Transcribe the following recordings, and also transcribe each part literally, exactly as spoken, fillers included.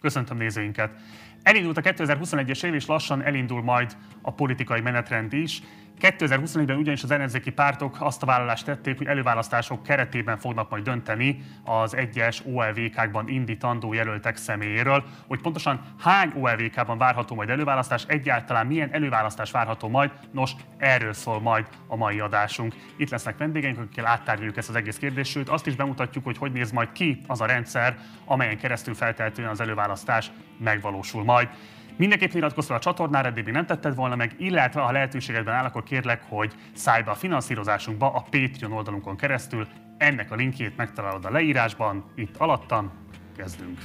Köszöntöm nézőinket! Elindult a kétezer-huszonegyes év, és lassan elindul majd a politikai menetrend is. kétezer-huszonegyben ugyanis az ellenzéki pártok azt a vállalást tették, hogy előválasztások keretében fognak majd dönteni az egyes o e vé ká-kban indítandó jelöltek személyéről, hogy pontosan hány o e vé ká-ban várható majd előválasztás, egyáltalán milyen előválasztás várható majd, nos, erről szól majd a mai adásunk. Itt lesznek vendégeink, akikkel áttárgyaljuk ezt az egész kérdést, sőt azt is bemutatjuk, hogy hogy néz majd ki az a rendszer, amelyen keresztül feltétlenül az előválasztás megvalósul majd. Mindenképp iratkozz fel a csatornára, eddig nem tetted volna meg, illetve ha lehetőségedben áll, akkor kérlek, hogy szállj be a finanszírozásunkba a Patreon oldalunkon keresztül. Ennek a linkjét megtalálod a leírásban, itt alattam, kezdünk!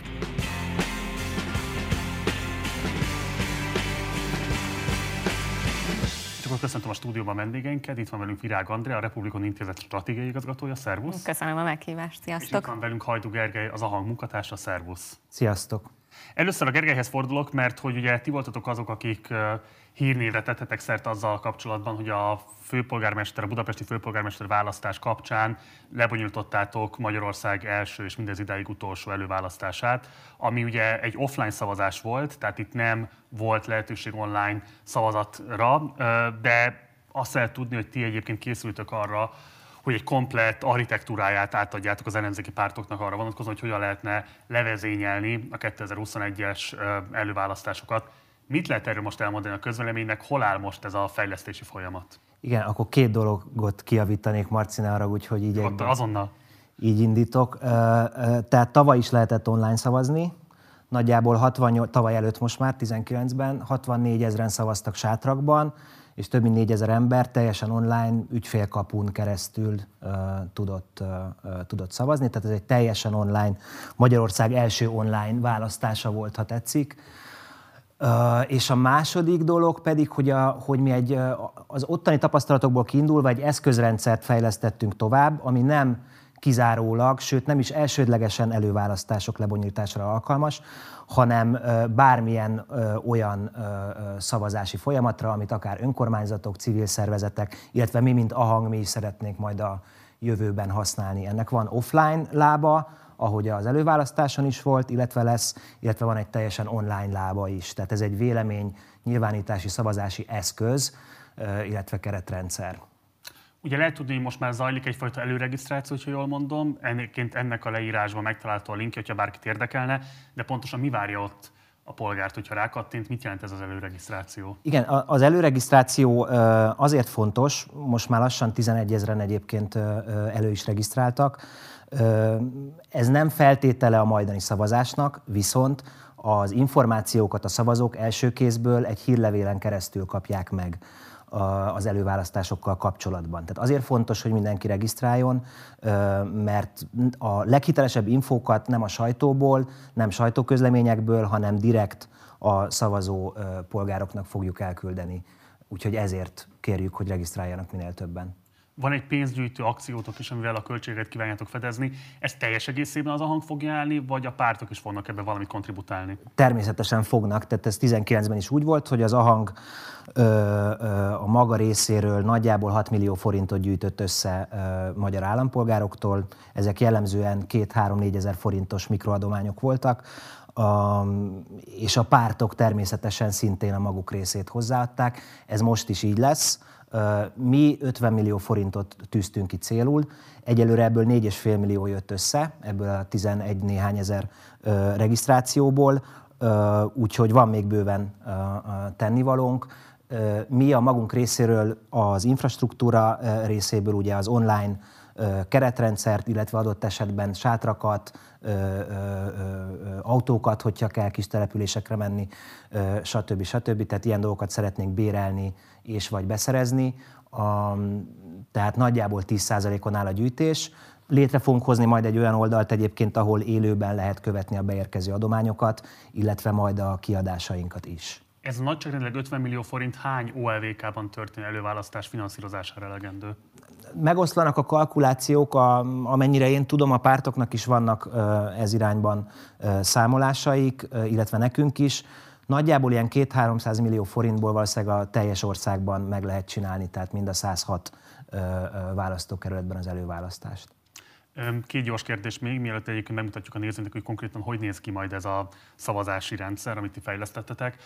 Köszöntöm a stúdióban vendégeinket, itt van velünk Virág André, a Republikon Intézet stratégiai igazgatója, szervusz! Köszönöm a meghívást, sziasztok! És itt van velünk Hajdu Gergely, az A Hang munkatársa, szervusz! Sziasztok! Először a Gergelyhez fordulok, mert hogy ugye ti voltatok azok, akik hírnévre tettetek szert azzal kapcsolatban, hogy a főpolgármester, a budapesti főpolgármester választás kapcsán lebonyolítottátok Magyarország első és mindez idáig utolsó előválasztását, ami ugye egy offline szavazás volt, tehát itt nem volt lehetőség online szavazatra, de azt lehet tudni, hogy ti egyébként készültök arra, hogy egy komplett architektúráját átadjátok az ellenzéki pártoknak arra vonatkozóan, hogy hogyan lehetne levezényelni a kétezer-huszonegyes előválasztásokat. Mit lehet erről most elmondani a közvéleménynek, hol áll most ez a fejlesztési folyamat? Igen, akkor két dologot kijavítanék, Marci, ne haragudj, hogy így, egyben, azonnal. Így indítok. Tehát tavaly is lehetett online szavazni, nagyjából hatvannyolc, tavaly előtt most már, tizenkilencben, hatvannégyezren szavaztak sátrakban, és több mint négyezer ember teljesen online ügyfélkapun keresztül uh, tudott, uh, tudott szavazni. Tehát ez egy teljesen online, Magyarország első online választása volt, ha tetszik. Uh, és a második dolog pedig, hogy, a, hogy mi egy, az ottani tapasztalatokból kiindulva egy eszközrendszert fejlesztettünk tovább, ami nem kizárólag, sőt nem is elsődlegesen előválasztások lebonyolításra alkalmas, hanem bármilyen olyan szavazási folyamatra, amit akár önkormányzatok, civil szervezetek, illetve mi, mint A Hang, mi is szeretnénk majd a jövőben használni. Ennek van offline lába, ahogy az előválasztáson is volt, illetve lesz, illetve van egy teljesen online lába is. Tehát ez egy vélemény nyilvánítási szavazási eszköz, illetve keretrendszer. Ugye lehet tudni, hogy most már zajlik egyfajta előregisztráció, hogyha jól mondom. Ennéként ennek a leírásban megtalálható a linkje, hogyha bárkit érdekelne, de pontosan mi várja ott a polgárt, hogyha rákattint? Mit jelent ez az előregisztráció? Igen, az előregisztráció azért fontos, most már lassan tizenegyezren egyébként elő is regisztráltak. Ez nem feltétele a majdani szavazásnak, viszont az információkat a szavazók első kézből egy hírlevélen keresztül kapják meg az előválasztásokkal kapcsolatban. Tehát azért fontos, hogy mindenki regisztráljon, mert a leghitelesebb infókat nem a sajtóból, nem sajtóközleményekből, hanem direkt a szavazó polgároknak fogjuk elküldeni. Úgyhogy ezért kérjük, hogy regisztráljanak minél többen. Van egy pénzgyűjtő akciótok is, amivel a költséget kívánjátok fedezni. Ez teljes egészében az A Hang fogja állni, vagy a pártok is fognak ebben valamit kontributálni? Természetesen fognak, tehát ez tizenkilencben is úgy volt, hogy az A Hang ö, ö, a maga részéről nagyjából hat millió forintot gyűjtött össze ö, magyar állampolgároktól. Ezek jellemzően két-három-négyezer forintos mikroadományok voltak, Um, és a pártok természetesen szintén a maguk részét hozzáadták. Ez most is így lesz. Uh, mi ötven millió forintot tűztünk ki célul. Egyelőre ebből négy egész öt millió jött össze, ebből a tizenegy néhány ezer uh, regisztrációból, uh, úgyhogy van még bőven uh, uh, tennivalónk. Uh, mi a magunk részéről az infrastruktúra uh, részéből ugye az online keretrendszert, illetve adott esetben sátrakat, ö, ö, ö, autókat, hogyha kell kis településekre menni, ö, stb. stb. Tehát ilyen dolgokat szeretnénk bérelni és vagy beszerezni. A, tehát nagyjából tíz százalékon áll a gyűjtés. Létre fogunk hozni majd egy olyan oldalt egyébként, ahol élőben lehet követni a beérkező adományokat, illetve majd a kiadásainkat is. Ez a nagyságrendileg ötven millió forint hány o e vé ká-ban történő előválasztás finanszírozására elegendő? Megoszlanak a kalkulációk, a, amennyire én tudom, a pártoknak is vannak ez irányban számolásaik, illetve nekünk is. Nagyjából ilyen kétszáz-háromszáz millió forintból valószínűleg a teljes országban meg lehet csinálni, tehát mind a százhat választókerületben az előválasztást. Két gyors kérdés még, mielőtt egyébként megmutatjuk a nézőnek, hogy konkrétan hogy néz ki majd ez a szavazási rendszer, amit ti fejlesztettetek.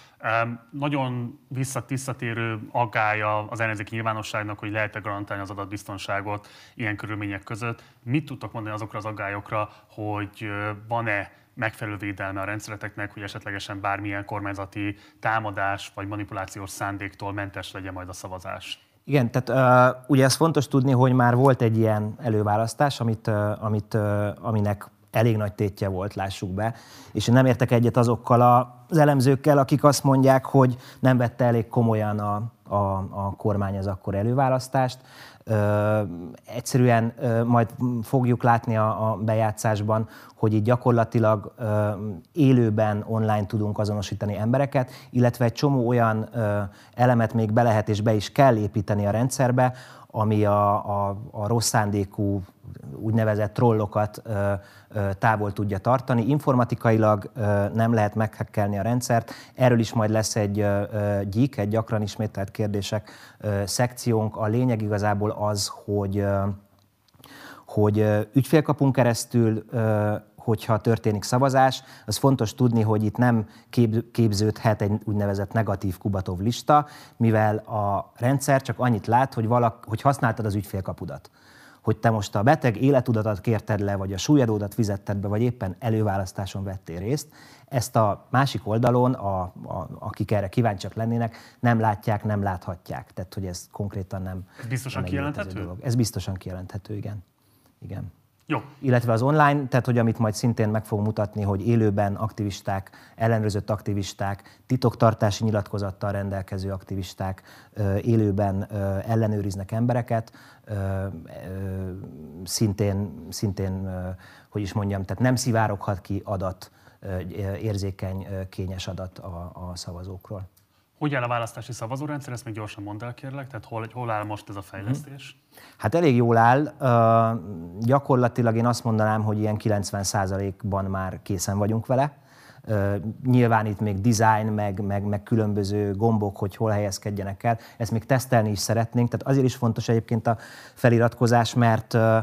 Nagyon visszatérő aggája az ellenzéki nyilvánosságnak, hogy lehet-e garantálni az adatbiztonságot ilyen körülmények között. Mit tudtok mondani azokra az aggályokra, hogy van-e megfelelő védelme a rendszereteknek, hogy esetlegesen bármilyen kormányzati támadás vagy manipulációs szándéktól mentes legyen majd a szavazás? Igen, tehát uh, ugye ez fontos tudni, hogy már volt egy ilyen előválasztás, amit, uh, amit, uh, aminek elég nagy tétje volt, lássuk be. És én nem értek egyet azokkal az elemzőkkel, akik azt mondják, hogy nem vette elég komolyan a, a, a kormány az akkor előválasztást. Ö, egyszerűen ö, majd fogjuk látni a, a bejátszásban, hogy itt gyakorlatilag ö, élőben online tudunk azonosítani embereket, illetve egy csomó olyan ö, elemet még be lehet és be is kell építeni a rendszerbe, ami a, a, a rossz szándékú úgynevezett trollokat ö, ö, távol tudja tartani. Informatikailag ö, nem lehet meghekkelni a rendszert. Erről is majd lesz egy ö, gyík, egy gyakran ismételt kérdések ö, szekciónk. A lényeg igazából az, hogy, ö, hogy ö, ügyfélkapunk keresztül, ö, hogyha történik szavazás, az fontos tudni, hogy itt nem képződhet egy úgynevezett negatív Kubatov lista, mivel a rendszer csak annyit lát, hogy, valak, hogy használtad az ügyfélkapudat. Hogy te most a beteg életudadat kérted le, vagy a súlyadódat fizetted be, vagy éppen előválasztáson vettél részt, ezt a másik oldalon, a, a, akik erre kíváncsiak lennének, nem látják, nem láthatják. Tehát, hogy ez konkrétan nem... Ez biztosan nem kijelenthető? Dolog. Ez biztosan kijelenthető, igen. Igen. Jó. Illetve az online, tehát hogy amit majd szintén meg fogom mutatni, hogy élőben aktivisták, ellenőrzött aktivisták, titoktartási nyilatkozattal rendelkező aktivisták élőben ellenőriznek embereket, szintén, szintén, hogy is mondjam, tehát nem szivároghat ki adat, érzékeny, kényes adat a, a szavazókról. Hogy áll a választási szavazórendszer? Ezt még gyorsan mondd el, kérlek. Tehát hol, hol áll most ez a fejlesztés? Hát elég jól áll. Uh, gyakorlatilag én azt mondanám, hogy ilyen kilencven százalékban már készen vagyunk vele. Uh, nyilván itt még design, meg, meg, meg különböző gombok, hogy hol helyezkedjenek el. Ezt még tesztelni is szeretnénk. Tehát azért is fontos egyébként a feliratkozás, mert... Uh,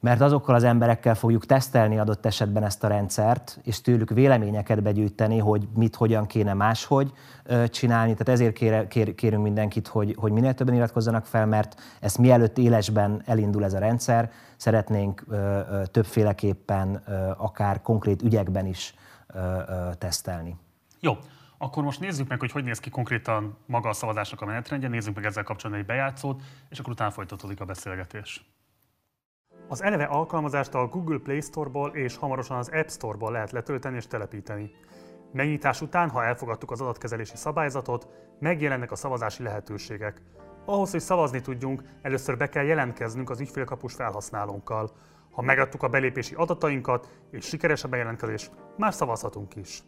mert azokkal az emberekkel fogjuk tesztelni adott esetben ezt a rendszert, és tőlük véleményeket begyűjteni, hogy mit, hogyan kéne máshogy csinálni. Tehát ezért kére, kér, kérünk mindenkit, hogy, hogy minél többen iratkozzanak fel, mert ezt mielőtt élesben elindul ez a rendszer, szeretnénk ö, ö, többféleképpen, ö, akár konkrét ügyekben is ö, ö, tesztelni. Jó. Akkor most nézzük meg, hogy hogy néz ki konkrétan maga a szavazásnak a menetrendje, nézzük meg ezzel kapcsolatban egy bejátszót, és akkor utána folytatódik a beszélgetés. Az Eleve alkalmazást a Google Play Store-ból és hamarosan az App Store-ból lehet letölteni és telepíteni. Megnyitás után, ha elfogadtuk az adatkezelési szabályzatot, megjelennek a szavazási lehetőségek. Ahhoz, hogy szavazni tudjunk, először be kell jelentkeznünk az ügyfélkapus felhasználónkkal. Ha megadtuk a belépési adatainkat és sikeres a bejelentkezés, már szavazhatunk is.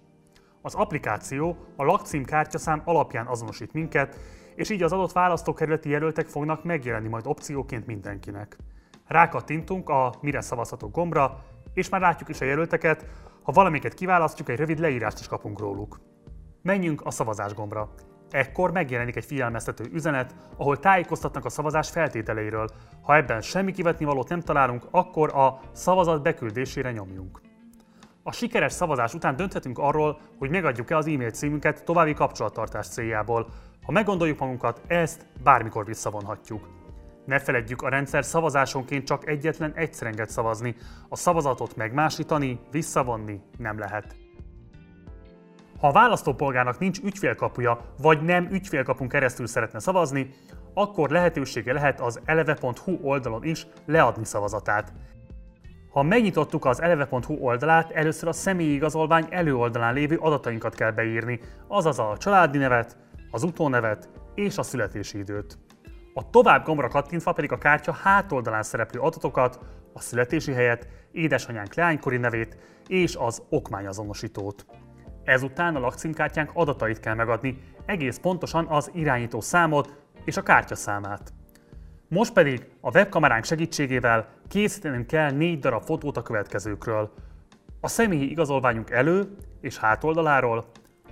Az applikáció a lakcím kártyaszám alapján azonosít minket, és így az adott választókerületi jelöltek fognak megjelenni majd opcióként mindenkinek. Rákattintunk a mire szavazható gombra, és már látjuk is a jelölteket, ha valamiket kiválasztjuk, egy rövid leírást is kapunk róluk. Menjünk a szavazás gombra. Ekkor megjelenik egy figyelmeztető üzenet, ahol tájékoztatnak a szavazás feltételeiről. Ha ebben semmi kivetnivalót nem találunk, akkor a szavazat beküldésére nyomjunk. A sikeres szavazás után dönthetünk arról, hogy megadjuk-e az e-mail címünket további kapcsolattartás céljából. Ha meggondoljuk magunkat, ezt bármikor visszavonhatjuk. Ne feledjük, a rendszer szavazásonként csak egyetlen egyszer enged szavazni. A szavazatot megmásítani, visszavonni nem lehet. Ha a választópolgárnak nincs ügyfélkapuja, vagy nem ügyfélkapun keresztül szeretne szavazni, akkor lehetősége lehet az eleve pont hu oldalon is leadni szavazatát. Ha megnyitottuk az eleve pont hu oldalát, először a személyi igazolvány előoldalán lévő adatainkat kell beírni, azaz a családi nevet, az utónevet és a születési időt. A tovább gombra kattintva pedig a kártya hátoldalán szereplő adatokat, a születési helyet, édesanyánk leánykori nevét és az okmányazonosítót. Ezután a lakcímkártyánk adatait kell megadni, egész pontosan az irányító számot és a kártyaszámát. Most pedig a webkameránk segítségével készítenünk kell négy darab fotót a következőkről. A személyi igazolványunk elő- és hátoldaláról,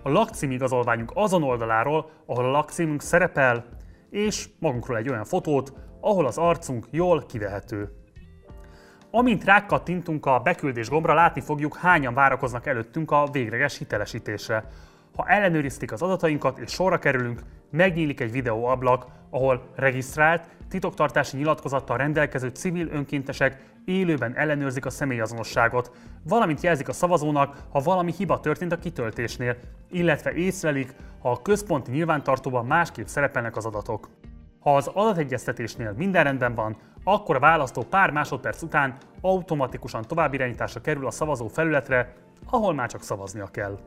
a lakcím igazolványunk azon oldaláról, ahol a lakcímünk szerepel, és magunkról egy olyan fotót, ahol az arcunk jól kivehető. Amint rákattintunk a beküldés gombra, látni fogjuk, hányan várakoznak előttünk a végleges hitelesítésre. Ha ellenőrizték az adatainkat és sorra kerülünk, megnyílik egy videóablak, ahol regisztrált, titoktartási nyilatkozattal rendelkező civil önkéntesek élőben ellenőrzik a személyazonosságot, valamint jelzik a szavazónak, ha valami hiba történt a kitöltésnél, illetve észlelik, ha a központi nyilvántartóban másképp szerepelnek az adatok. Ha az adategyeztetésnél minden rendben van, akkor a választó pár másodperc után automatikusan továbbirányításra kerül a szavazó felületre, ahol már csak szavaznia kell.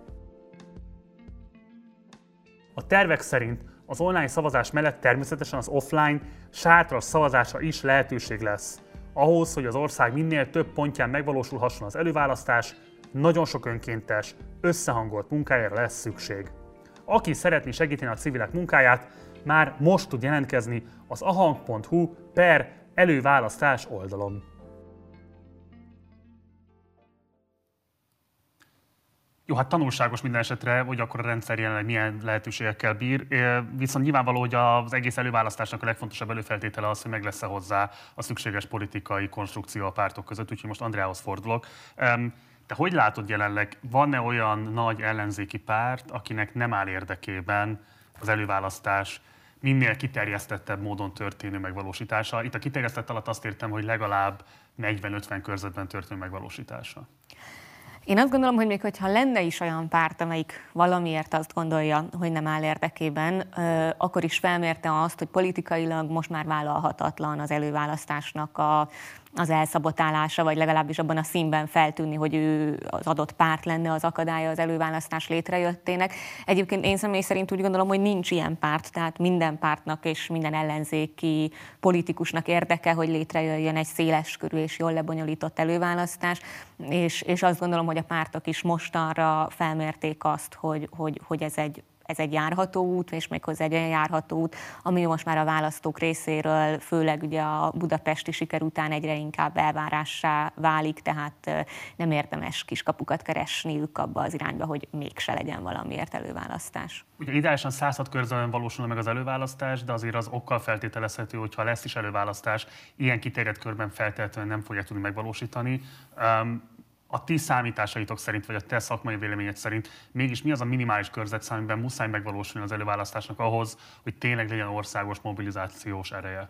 A tervek szerint az online szavazás mellett természetesen az offline, sátras szavazásra is lehetőség lesz. Ahhoz, hogy az ország minél több pontján megvalósulhasson az előválasztás, nagyon sok önkéntes, összehangolt munkájára lesz szükség. Aki szeretné segíteni a civilek munkáját, már most tud jelentkezni az ahang.hu per előválasztás oldalon. Jó, hát tanulságos minden esetre, hogy akkor a rendszer jelenleg milyen lehetőségekkel bír, viszont nyilvánvaló, hogy az egész előválasztásnak a legfontosabb előfeltétele az, hogy meg lesz-e hozzá a szükséges politikai konstrukció a pártok között, úgyhogy most Andreához fordulok. Te hogy látod jelenleg, van-e olyan nagy ellenzéki párt, akinek nem áll érdekében az előválasztás minél kiterjesztettebb módon történő megvalósítása? Itt a kiterjesztett alatt azt értem, hogy legalább negyven-ötven körzetben történő megvalósítása. Én azt gondolom, hogy még hogyha lenne is olyan párt, amelyik valamiért azt gondolja, hogy nem áll érdekében, akkor is felmérte azt, hogy politikailag most már vállalhatatlan az előválasztásnak a, az elszabotálása, vagy legalábbis abban a színben feltűnni, hogy ő az adott párt lenne az akadálya az előválasztás létrejöttének. Egyébként én személy szerint úgy gondolom, hogy nincs ilyen párt, tehát minden pártnak és minden ellenzéki politikusnak érdeke, hogy létrejöjjön egy széleskörű és jól lebonyolított előválasztás, és, és azt gondolom, hogy a pártok is mostanra felmérték azt, hogy, hogy, hogy ez egy Ez egy járható út, és méghozzá egy olyan járható út, ami most már a választók részéről, főleg ugye a budapesti siker után egyre inkább elvárássá válik, tehát nem érdemes kiskapukat keresniük abba az irányba, hogy mégse legyen valamiért előválasztás. Ugye ideálisan százhat körzetben valósulna meg az előválasztás, de azért az okkal feltételezhető, hogy ha lesz is előválasztás, ilyen kiterjedt körben feltétlenül nem fogja tudni megvalósítani. Um, A ti számításaitok szerint, vagy a te szakmai véleményed szerint mégis mi az a minimális körzetszám, amiben muszáj megvalósulni az előválasztásnak ahhoz, hogy tényleg legyen országos mobilizációs ereje?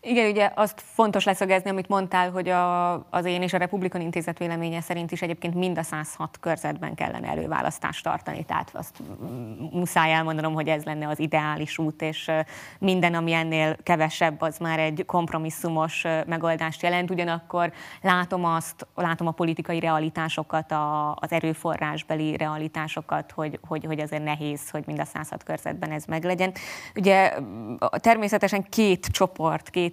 Igen, ugye azt fontos leszögezni, amit mondtál, hogy a, az én és a Republikon Intézet véleménye szerint is egyébként mind a százhat körzetben kellene előválasztást tartani, tehát azt muszáj elmondanom, hogy ez lenne az ideális út, és minden, ami ennél kevesebb, az már egy kompromisszumos megoldást jelent, ugyanakkor látom azt, látom a politikai realitásokat, a, az erőforrásbeli realitásokat, hogy, hogy, hogy azért nehéz, hogy mind a százhat körzetben ez meglegyen. Ugye természetesen két csoport, két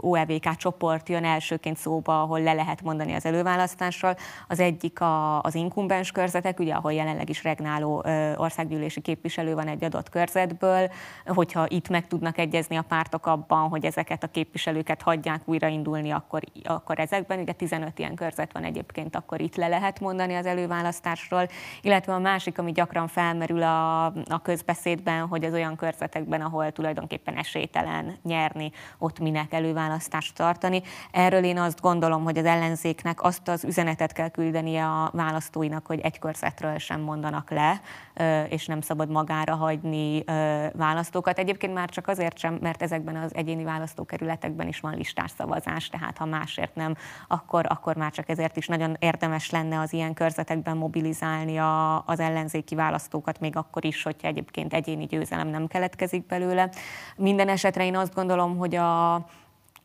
o e vé ká csoport jön elsőként szóba, ahol le lehet mondani az előválasztásról. Az egyik a, az inkumbens körzetek, ugye, ahol jelenleg is regnáló országgyűlési képviselő van egy adott körzetből, hogyha itt meg tudnak egyezni a pártok abban, hogy ezeket a képviselőket hagyják újraindulni, akkor, akkor ezekben, ugye tizenöt ilyen körzet van egyébként, akkor itt le lehet mondani az előválasztásról, illetve a másik, ami gyakran felmerül a, a közbeszédben, hogy az olyan körzetekben, ahol tulajdonképpen esélytelen nyerni, ott minek előválasztást tartani. Erről én azt gondolom, hogy az ellenzéknek azt az üzenetet kell küldenie a választóinak, hogy egy körzetről sem mondanak le, és nem szabad magára hagyni választókat. Egyébként már csak azért sem, mert ezekben az egyéni választókerületekben is van listás szavazás, tehát ha másért nem, akkor, akkor már csak ezért is nagyon érdemes lenne az ilyen körzetekben mobilizálni a, az ellenzéki választókat, még akkor is, hogyha egyébként egyéni győzelem nem keletkezik belőle. Minden esetre én azt gondolom, hogy a,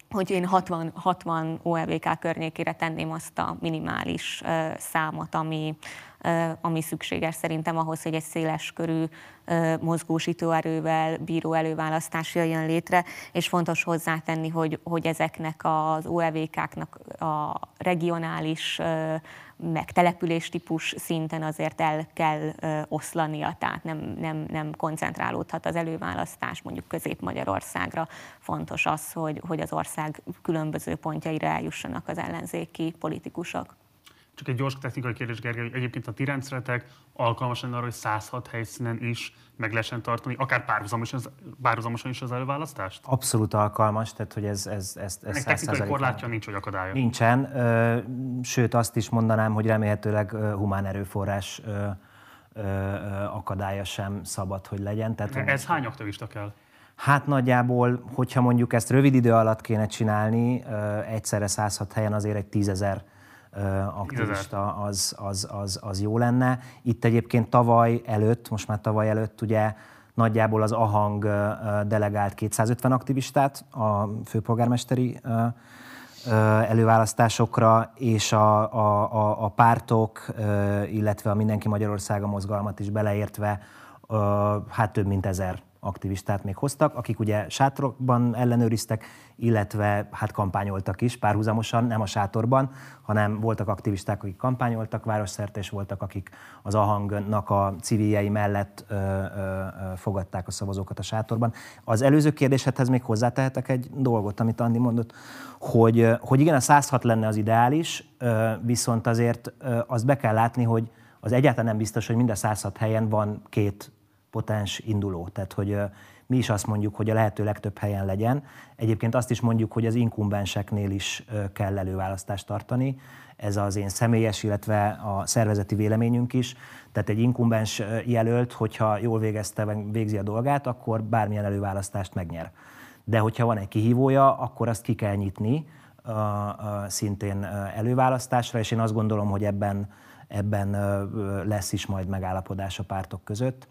hogy én hatvan, hatvan o e vé ká környékére tenném azt a minimális ö, számot, ami, ö, ami szükséges szerintem ahhoz, hogy egy széleskörű ö, mozgósító erővel bíró előválasztás jöjjön létre, és fontos hozzátenni, hogy, hogy ezeknek az o e vé káknak a regionális ö, meg településtípus szinten azért el kell ö, oszlania, tehát nem, nem, nem koncentrálódhat az előválasztás mondjuk Közép-Magyarországra. Fontos az, hogy, hogy az ország különböző pontjaira eljussanak az ellenzéki politikusok. Csak egy gyors technikai kérdés, Gergely, hogy egyébként a ti rendszeretek alkalmas lenne arra, hogy száz hat helyszínen is meg lehessen tartani, akár párhuzamosan, párhuzamosan is az előválasztást? Abszolút alkalmas, tehát hogy ez ez ez ez száz százalék. Technikai korlátja nincs, hogy akadálya? Nincsen, ö, sőt azt is mondanám, hogy remélhetőleg humán erőforrás ö, ö, akadálya sem szabad, hogy legyen. Tehát, ez most... hány aktivista kell? Hát nagyjából, hogyha mondjuk ezt rövid idő alatt kéne csinálni, ö, egyszerre száz hat helyen azért egy tízezer aktivista az, az, az, az jó lenne. Itt egyébként tavaly előtt, most már tavaly előtt ugye nagyjából az A Hang delegált kétszázötven aktivistát a főpolgármesteri előválasztásokra, és a, a, a pártok, illetve a Mindenki Magyarországa mozgalmat is beleértve, hát több mint ezer aktivistát még hoztak, akik ugye sátorokban ellenőriztek, illetve hát kampányoltak is párhuzamosan, nem a sátorban, hanem voltak aktivisták, akik kampányoltak városszerte, és voltak, akik az A Hangnak a civiljei mellett ö, ö, fogadták a szavazókat a sátorban. Az előző kérdésedhez még hozzátehetek egy dolgot, amit Andi mondott, hogy, hogy igen, a száz hat lenne az ideális, viszont azért azt be kell látni, hogy az egyáltalán nem biztos, hogy mind a száz hat helyen van két potens induló. Tehát, hogy uh, mi is azt mondjuk, hogy a lehető legtöbb helyen legyen. Egyébként azt is mondjuk, hogy az inkumbenseknél is uh, kell előválasztást tartani. Ez az én személyes, illetve a szervezeti véleményünk is. Tehát egy inkumbens jelölt, hogyha jól végezte, végzi a dolgát, akkor bármilyen előválasztást megnyer. De hogyha van egy kihívója, akkor azt ki kell nyitni uh, uh, szintén uh, előválasztásra, és én azt gondolom, hogy ebben, ebben uh, lesz is majd megállapodás a pártok között.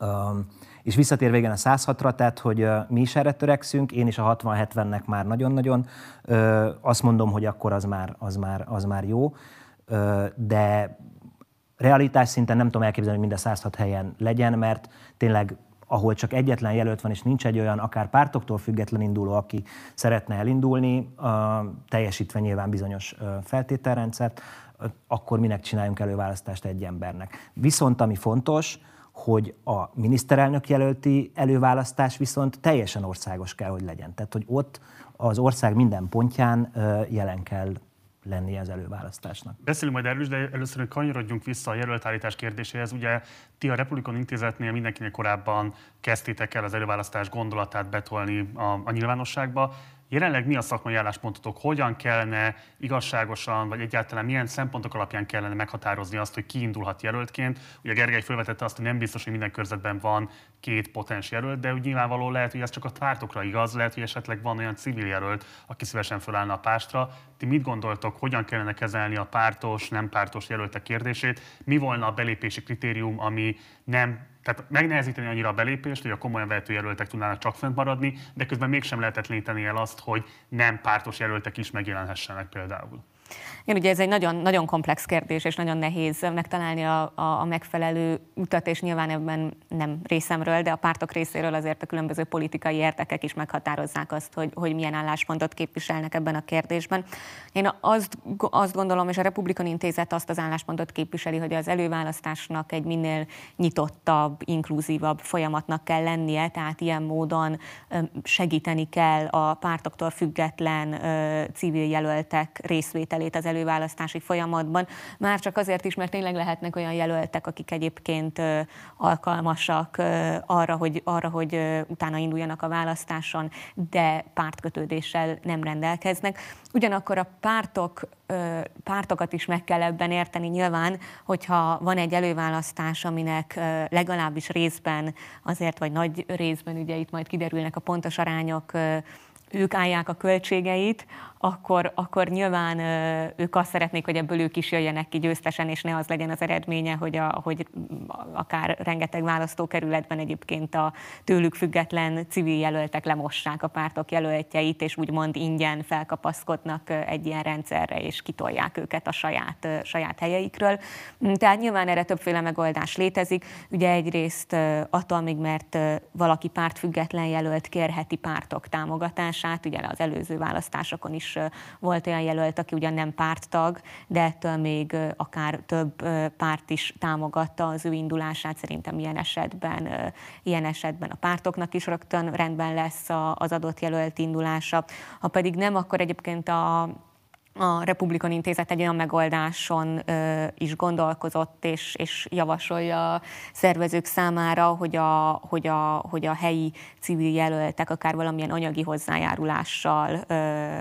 Um, és visszatér végén a száz hatra, tehát hogy uh, mi is erre törekszünk, én is a hatvan hetvennek már nagyon-nagyon uh, azt mondom, hogy akkor az már, az már, az már jó, uh, de realitás szinten nem tudom elképzelni, hogy mind a száz hat helyen legyen, mert tényleg ahol csak egyetlen jelölt van, és nincs egy olyan, akár pártoktól független induló, aki szeretne elindulni, uh, teljesítve nyilván bizonyos uh, feltételrendszert, uh, akkor minek csináljunk előválasztást egy embernek. Viszont ami fontos, hogy a miniszterelnök jelölti előválasztás viszont teljesen országos kell, hogy legyen. Tehát, hogy ott az ország minden pontján jelen kell lenni az előválasztásnak. Beszélünk majd erről is, de először, hogy kanyarodjunk vissza a jelöltállítás kérdéséhez. Ugye ti a Republikon Intézetnél mindenkinél korábban kezdtétek el az előválasztás gondolatát betolni a, a nyilvánosságba. Jelenleg mi a szakmai álláspontotok? Hogyan kellene igazságosan, vagy egyáltalán milyen szempontok alapján kellene meghatározni azt, hogy ki indulhat jelöltként? Ugye Gergely felvetette azt, hogy nem biztos, hogy minden körzetben van két potens jelölt, de úgy nyilvánvaló lehet, hogy ez csak a pártokra igaz, lehet, hogy esetleg van olyan civil jelölt, aki szívesen felállna a pástra. Ti mit gondoltok, hogyan kellene kezelni a pártos, nem pártos jelöltek kérdését? Mi volna a belépési kritérium, ami nem... Tehát megnehezíteni annyira a belépést, hogy a komolyan vehető jelöltek tudnának csak fent maradni, de közben mégsem lehetetleníteni el azt, hogy nem pártos jelöltek is megjelenhessenek például. Igen, ugye ez egy nagyon, nagyon komplex kérdés, és nagyon nehéz megtalálni a, a, a megfelelő utat, és nyilván ebben nem részemről, de a pártok részéről azért a különböző politikai érdekek is meghatározzák azt, hogy, hogy milyen álláspontot képviselnek ebben a kérdésben. Én azt, azt gondolom, és a Republikon Intézet azt az álláspontot képviseli, hogy az előválasztásnak egy minél nyitottabb, inkluzívabb folyamatnak kell lennie, tehát ilyen módon segíteni kell a pártoktól független civil jelöltek részvételét az előválasztási folyamatban, már csak azért is, mert tényleg lehetnek olyan jelöltek, akik egyébként alkalmasak arra, hogy, arra, hogy utána induljanak a választáson, de pártkötődéssel nem rendelkeznek. Ugyanakkor a pártok, pártokat is meg kell ebben érteni nyilván, hogyha van egy előválasztás, aminek legalábbis részben, azért vagy nagy részben, ugye itt majd kiderülnek a pontos arányok, ők állják a költségeit, akkor, akkor nyilván ők azt szeretnék, hogy ebből ők is jöjjenek ki győztesen, és ne az legyen az eredménye, hogy, a, hogy akár rengeteg választókerületben egyébként a tőlük független civil jelöltek lemossák a pártok jelöltjeit, és úgymond ingyen felkapaszkodnak egy ilyen rendszerre, és kitolják őket a saját, saját helyeikről. Tehát nyilván erre többféle megoldás létezik. Ugye egyrészt attól még, mert valaki pártfüggetlen jelölt kérheti pártok támogatását, ugye az előző választásokon is volt olyan jelölt, aki ugyan nem párttag, de ettől még akár több párt is támogatta az ő indulását. Szerintem ilyen esetben, ilyen esetben a pártoknak is rögtön rendben lesz az adott jelölt indulása. Ha pedig nem, akkor egyébként a a Republikon Intézet egy olyan megoldáson ö, is gondolkozott, és, és javasolja a szervezők számára, hogy a, hogy, a, hogy a helyi civil jelöltek akár valamilyen anyagi hozzájárulással ö,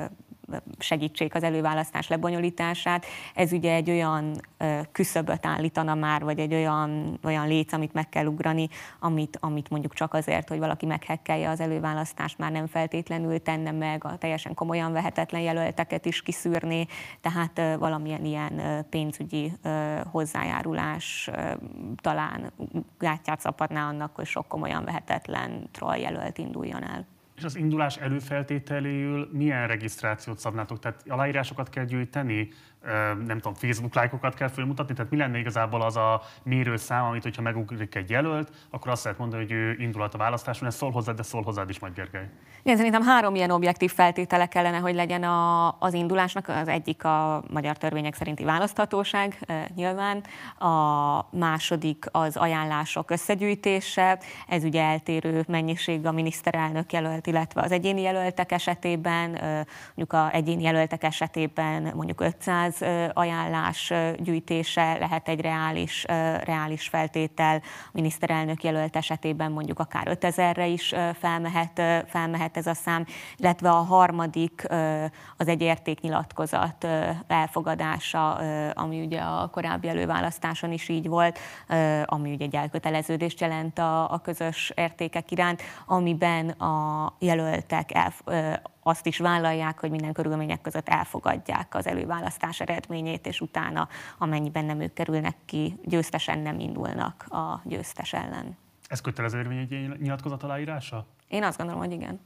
segítsék az előválasztás lebonyolítását. Ez ugye egy olyan ö, küszöböt állítana már, vagy egy olyan, olyan léc, amit meg kell ugrani, amit, amit mondjuk csak azért, hogy valaki meghekkelje az előválasztást, már nem feltétlenül tenne meg, a teljesen komolyan vehetetlen jelölteket is kiszűrné, tehát ö, valamilyen ilyen ö, pénzügyi ö, hozzájárulás ö, talán gátját szabadná annak, hogy sok komolyan vehetetlen troll jelölt induljon el. És az indulás előfeltételéül milyen regisztrációt szabnátok? Tehát aláírásokat kell gyűjteni, nem tudom, Facebook lájkokat kell fölmutatni, tehát mi lenne igazából az a mérőszám, amit, hogyha megugrik egy jelölt, akkor azt lehet mondani, hogy ő indulhat a választáson, ez szól hozzád, de szól hozzád is majd, Gergely. Igen, szerintem három ilyen objektív feltétele kellene, hogy legyen a, az indulásnak. Az egyik a magyar törvények szerinti választhatóság, nyilván. A második az ajánlások összegyűjtése, ez ugye eltérő mennyiség a miniszterelnök jelölt, illetve az egyéni jelöltek esetében, mondjuk az egyéni jelöltek esetében mondjuk ötszáz ajánlás gyűjtése lehet egy reális, reális feltétel, a miniszterelnök jelölt esetében mondjuk akár ötezerre is felmehet, felmehet ez a szám, illetve a harmadik az egy értéknyilatkozat elfogadása, ami ugye a korábbi előválasztáson is így volt, ami ugye egy elköteleződést jelent a, a közös értékek iránt, amiben a jelöltek elfogadása, azt is vállalják, hogy minden körülmények között elfogadják az előválasztás eredményét, és utána, amennyiben nem ők kerülnek ki, győztesen nem indulnak a győztes ellen. Ez kötelező érvény egy nyilatkozat aláírása? Én azt gondolom, hogy igen.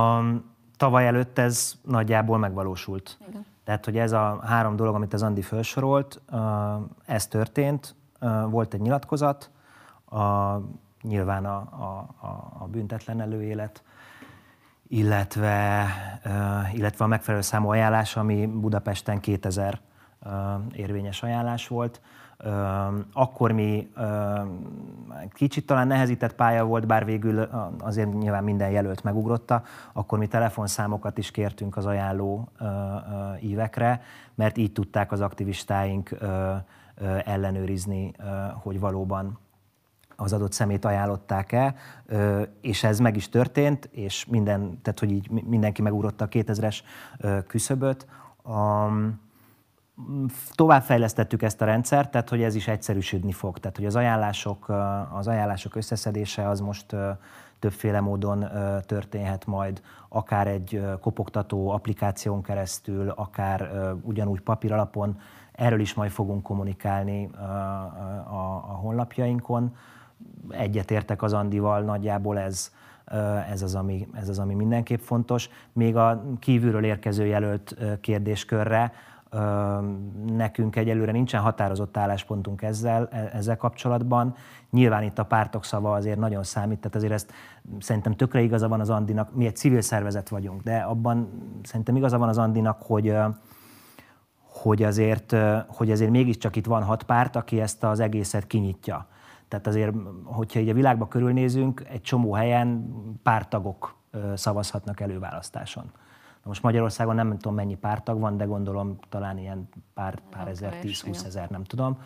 A tavaly előtt ez nagyjából megvalósult. Igen. Tehát, hogy ez a három dolog, amit az Andi felsorolt, ez történt, volt egy nyilatkozat, a, nyilván a, a, a büntetlen előélet, Illetve, illetve a megfelelő számú ajánlás, ami Budapesten kétezer érvényes ajánlás volt. Akkor mi kicsit talán nehezített pálya volt, bár végül azért nyilván minden jelölt megugrotta, akkor mi telefonszámokat is kértünk az ajánló ívekre, mert így tudták az aktivistáink ellenőrizni, hogy valóban az adott szemét ajánlották-e, és ez meg is történt, és minden, tehát, hogy így mindenki megugrotta a kétezres küszöböt. Um, Továbbfejlesztettük ezt a rendszert, tehát, hogy ez is egyszerűsödni fog. Tehát, hogy az ajánlások, az ajánlások összeszedése az most többféle módon történhet majd, akár egy kopogtató applikáción keresztül, akár ugyanúgy papír alapon. Erről is majd fogunk kommunikálni a honlapjainkon. Egyetértek az Andival, nagyjából ez, ez, az, ami, ez az, ami mindenképp fontos. Még a kívülről érkező jelölt kérdéskörre nekünk egyelőre nincsen határozott álláspontunk ezzel, ezzel kapcsolatban. Nyilván itt a pártok szava azért nagyon számít, tehát azért ezt szerintem tökre igaza van az Andinak, mi egy civil szervezet vagyunk, de abban szerintem igaza van az Andinak, hogy hogy azért, hogy azért mégiscsak itt van hat párt, aki ezt az egészet kinyitja. Tehát azért, hogyha így a világba körülnézünk, egy csomó helyen párttagok szavazhatnak előválasztáson. Na most Magyarországon nem tudom mennyi párttag van, de gondolom talán ilyen pár, pár ezer, tíz-húsz ezer, nem tudom.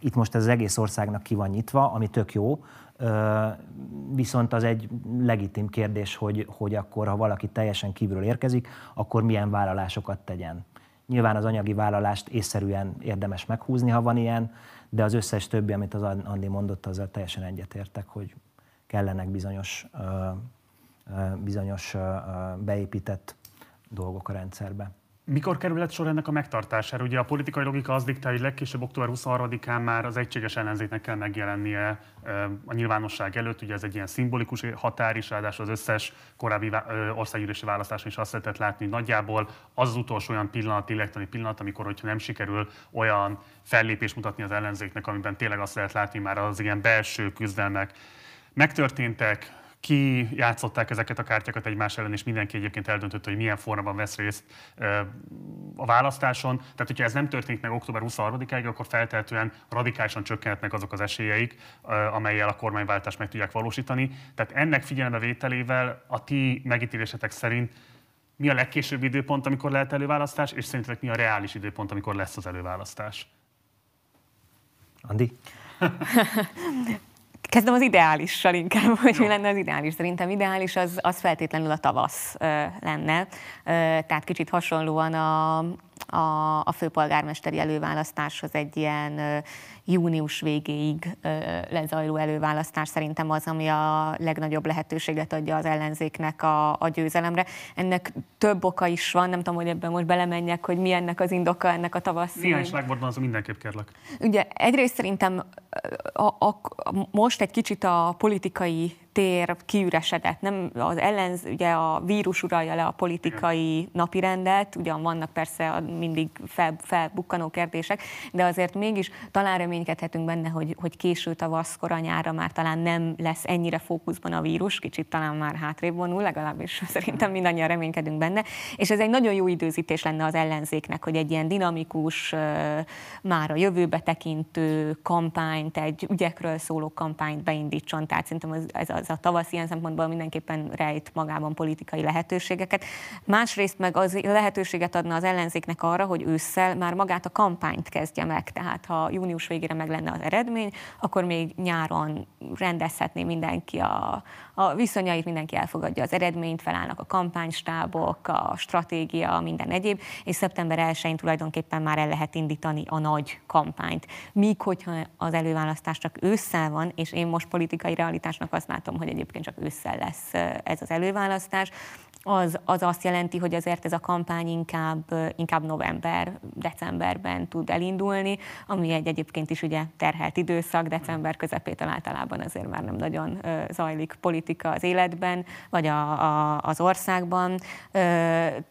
Itt most ez az egész országnak ki van nyitva, ami tök jó, viszont az egy legitim kérdés, hogy, hogy akkor, ha valaki teljesen kívülről érkezik, akkor milyen vállalásokat tegyen. Nyilván az anyagi vállalást észszerűen érdemes meghúzni, ha van ilyen, de az összes többi, amit az Andi mondott, azzal teljesen egyetértek, hogy kellenek bizonyos, bizonyos beépített dolgok a rendszerbe. Mikor kerülhet sor ennek a megtartására? Ugye a politikai logika az diktálja, hogy legkésőbb október huszonharmadikán már az egységes ellenzéknek kell megjelennie a nyilvánosság előtt. Ugye ez egy ilyen szimbolikus határ is, ráadásul az összes korábbi országgyűlési választáson is azt lehetett látni, hogy nagyjából az, az utolsó olyan pillanat, lélektani pillanat, amikor, hogyha nem sikerül olyan fellépést mutatni az ellenzéknek, amiben tényleg azt lehet látni, már az ilyen belső küzdelmek megtörténtek, ki játszották ezeket a kártyákat egymás ellen, és mindenki egyébként eldöntött, hogy milyen formában vesz részt a választáson. Tehát, hogyha ez nem történik meg október huszonharmadikáig, akkor feltehetően radikálisan csökkenhetnek azok az esélyeik, amellyel a kormányváltást meg tudják valósítani. Tehát ennek figyelembevételével a ti megítélésetek szerint mi a legkésőbb időpont, amikor lehet előválasztás, és szerintetek mi a reális időpont, amikor lesz az előválasztás? Andi? Kezdem az ideálissal inkább, hogy mi lenne az ideális. Szerintem ideális az, az feltétlenül a tavasz ö, lenne. Ö, tehát kicsit hasonlóan a, a, a főpolgármesteri előválasztáshoz egy ilyen ö, június végéig ö, lezajló előválasztás szerintem az, ami a legnagyobb lehetőséget adja az ellenzéknek a, a győzelemre. Ennek több oka is van, nem tudom, hogy ebben most belemenjek, hogy mi ennek az indoka, ennek a tavaszi. Néhány slágborban azon mindenképp kérlek. Ugye egyrészt szerintem a, a, a, most egy kicsit a politikai tér kiüresedett. Nem, az ellenz, ugye a vírus uralja le a politikai napirendet, ugyan vannak persze mindig fel, felbukkanó kérdések, de azért mégis talán reménykedhetünk benne, hogy, hogy késő tavaszkora, nyára már talán nem lesz ennyire fókuszban a vírus, kicsit talán már hátrébb vonul, legalábbis szerintem mindannyian reménykedünk benne, és ez egy nagyon jó időzítés lenne az ellenzéknek, hogy egy ilyen dinamikus, már a jövőbe tekintő kampányt, egy ügyekről szóló kampányt beindítson, tehát szerintem ez az a tavasz ilyen szempontból mindenképpen rejt magában politikai lehetőségeket. Másrészt meg az lehetőséget adna az ellenzéknek arra, hogy ősszel már magát a kampányt kezdje meg, tehát ha június végére meg lenne az eredmény, akkor még nyáron rendezhetné mindenki a, a viszonyait, mindenki elfogadja az eredményt, felállnak a kampánystábok, a stratégia, minden egyéb, és szeptember elsején tulajdonképpen már el lehet indítani a nagy kampányt. Míg hogyha az előválasztás csak ősszel van, és én most politikai realitásnak azt látom, hogy egyébként csak ősszel lesz ez az előválasztás, az, az azt jelenti, hogy azért ez a kampány inkább, inkább november, decemberben tud elindulni, ami egy egyébként is ugye terhelt időszak, december közepétől általában azért már nem nagyon zajlik politika az életben, vagy a, a, az országban,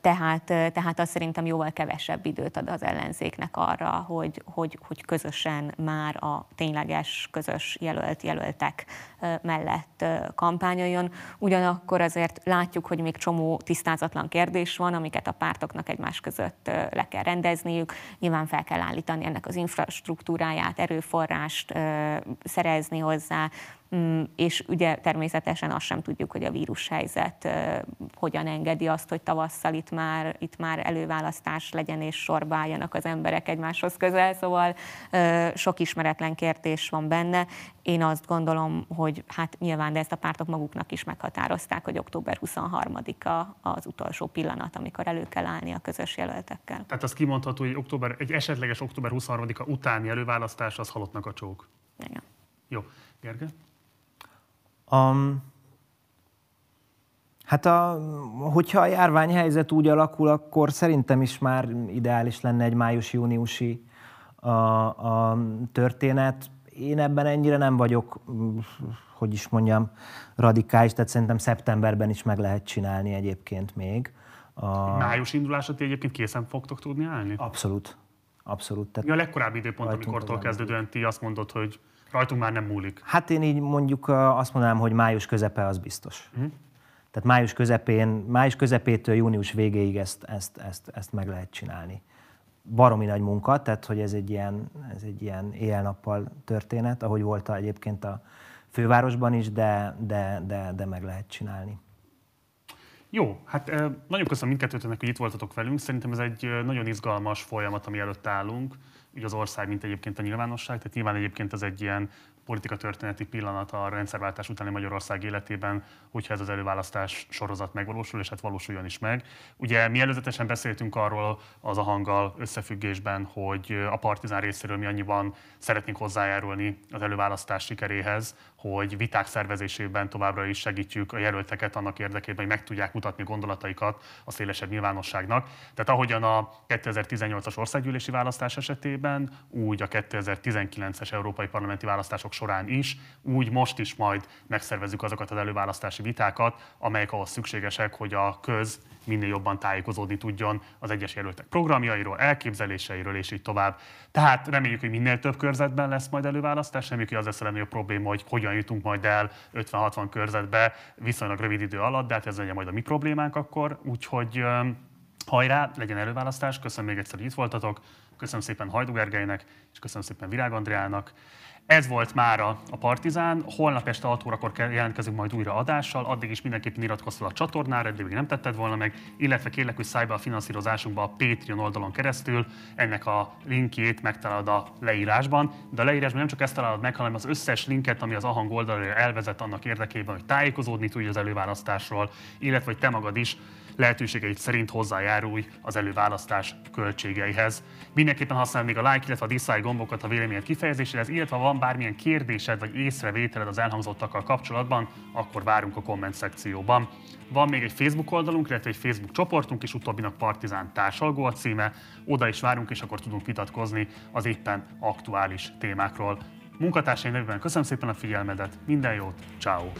tehát, tehát az szerintem jóval kevesebb időt ad az ellenzéknek arra, hogy, hogy, hogy közösen már a tényleges közös jelölt jelöltek mellett kampányoljon. Ugyanakkor azért látjuk, hogy még csomó tisztázatlan kérdés van, amiket a pártoknak egymás között le kell rendezniük. Nyilván fel kell állítani ennek az infrastruktúráját, erőforrást szerezni hozzá, és ugye természetesen azt sem tudjuk, hogy a vírushelyzet hogyan engedi azt, hogy tavasszal itt már, itt már előválasztás legyen, és sorba álljanak az emberek egymáshoz közel, szóval sok ismeretlen kérdés van benne. Én azt gondolom, hogy hát nyilván, de ezt a pártok maguknak is meghatározták, hogy október huszonharmadika az utolsó pillanat, amikor elő kell állni a közös jelöltekkel. Tehát az kimondható, hogy október, egy esetleges október huszonharmadika utáni előválasztás, az halottnak a csók. Igen. Jó. Gergő? Um, hát a, hogyha a járványhelyzet úgy alakul, akkor szerintem is már ideális lenne egy május-júniusi a, a történet. Én ebben ennyire nem vagyok, hogy is mondjam, radikális, tehát szerintem szeptemberben is meg lehet csinálni egyébként még. A... Május indulásra ti egyébként készen fogtok tudni állni? Abszolút. Abszolút. Tehát mi a legkorábbi időpont, amikortól kezdődően ti azt mondod, hogy rajtunk már nem múlik? Hát én így mondjuk azt mondanám, hogy május közepe az biztos. Mm. Tehát május közepén, május közepétől június végéig ezt, ezt, ezt, ezt meg lehet csinálni. Baromi nagy munka, tehát hogy ez egy ilyen, ez egy ilyen éjjel-nappal történet, ahogy volt egyébként a fővárosban is, de, de, de, de meg lehet csinálni. Jó, hát nagyon köszönöm mindkettőtöknek, hogy itt voltatok velünk. Szerintem ez egy nagyon izgalmas folyamat, ami előtt állunk. Ugye az ország, mint egyébként a nyilvánosság, tehát nyilván egyébként ez egy ilyen politikatörténeti pillanat a rendszerváltás utáni Magyarország életében, hogyha ez az előválasztás sorozat megvalósul, és hát valósuljon is meg. Ugye mi előzetesen beszéltünk arról az A Hanggal összefüggésben, hogy a Partizán részéről mi annyiban szeretnénk hozzájárulni az előválasztás sikeréhez, hogy viták szervezésében továbbra is segítjük a jelölteket annak érdekében, hogy meg tudják mutatni gondolataikat a szélesebb nyilvánosságnak. Tehát ahogyan a kétezer-tizennyolcas országgyűlési választás esetében, úgy a kétezer-tizenkilences európai parlamenti választások során is, úgy most is majd megszervezzük azokat az előválasztási vitákat, amelyek ahhoz szükségesek, hogy a köz minél jobban tájékozódni tudjon az egyes jelöltek programjairól, elképzeléseiről, és így tovább. Tehát reméljük, hogy minél több körzetben lesz majd előválasztás, reméljük, hogy az lesz a legnagyobb probléma, hogy hogyan jutunk majd el ötven-hatvan körzetbe viszonylag rövid idő alatt, de hát ez legyen majd a mi problémánk akkor, úgyhogy hajrá, legyen előválasztás, köszönöm még egyszer, hogy itt voltatok, Köszönöm szépen Hajdu Gergelynek, és köszönöm szépen Virág Andréának. Ez volt mára a Partizán. Holnap este hat órakor jelentkezünk majd újra adással. Addig is mindenképpen iratkozz fel a csatornára, eddig még nem tetted volna meg, illetve kérlek, hogy szállj be a finanszírozásunkba a Patreon oldalon keresztül. Ennek a linkjét megtalálod a leírásban. De a leírásban nem csak ezt találod meg, hanem az összes linket, ami az A Hang oldalra elvezet annak érdekében, hogy tájékozódni tudj az előválasztásról, illetve hogy te magad is lehetőségeid szerint hozzájárulj az előválasztás költségeihez. Mindenképpen használ még a like, illetve a dislike gombokat a véleményed kifejezéséhez, illetve ha van bármilyen kérdésed vagy észrevételed az elhangzottakkal kapcsolatban, akkor várunk a komment szekcióban. Van még egy Facebook oldalunk, illetve egy Facebook csoportunk is, utóbbinak Partizán Társalgó a címe. Oda is várunk, és akkor tudunk vitatkozni az éppen aktuális témákról. Munkatársaim nevében köszönöm szépen a figyelmedet, minden jót, ciao.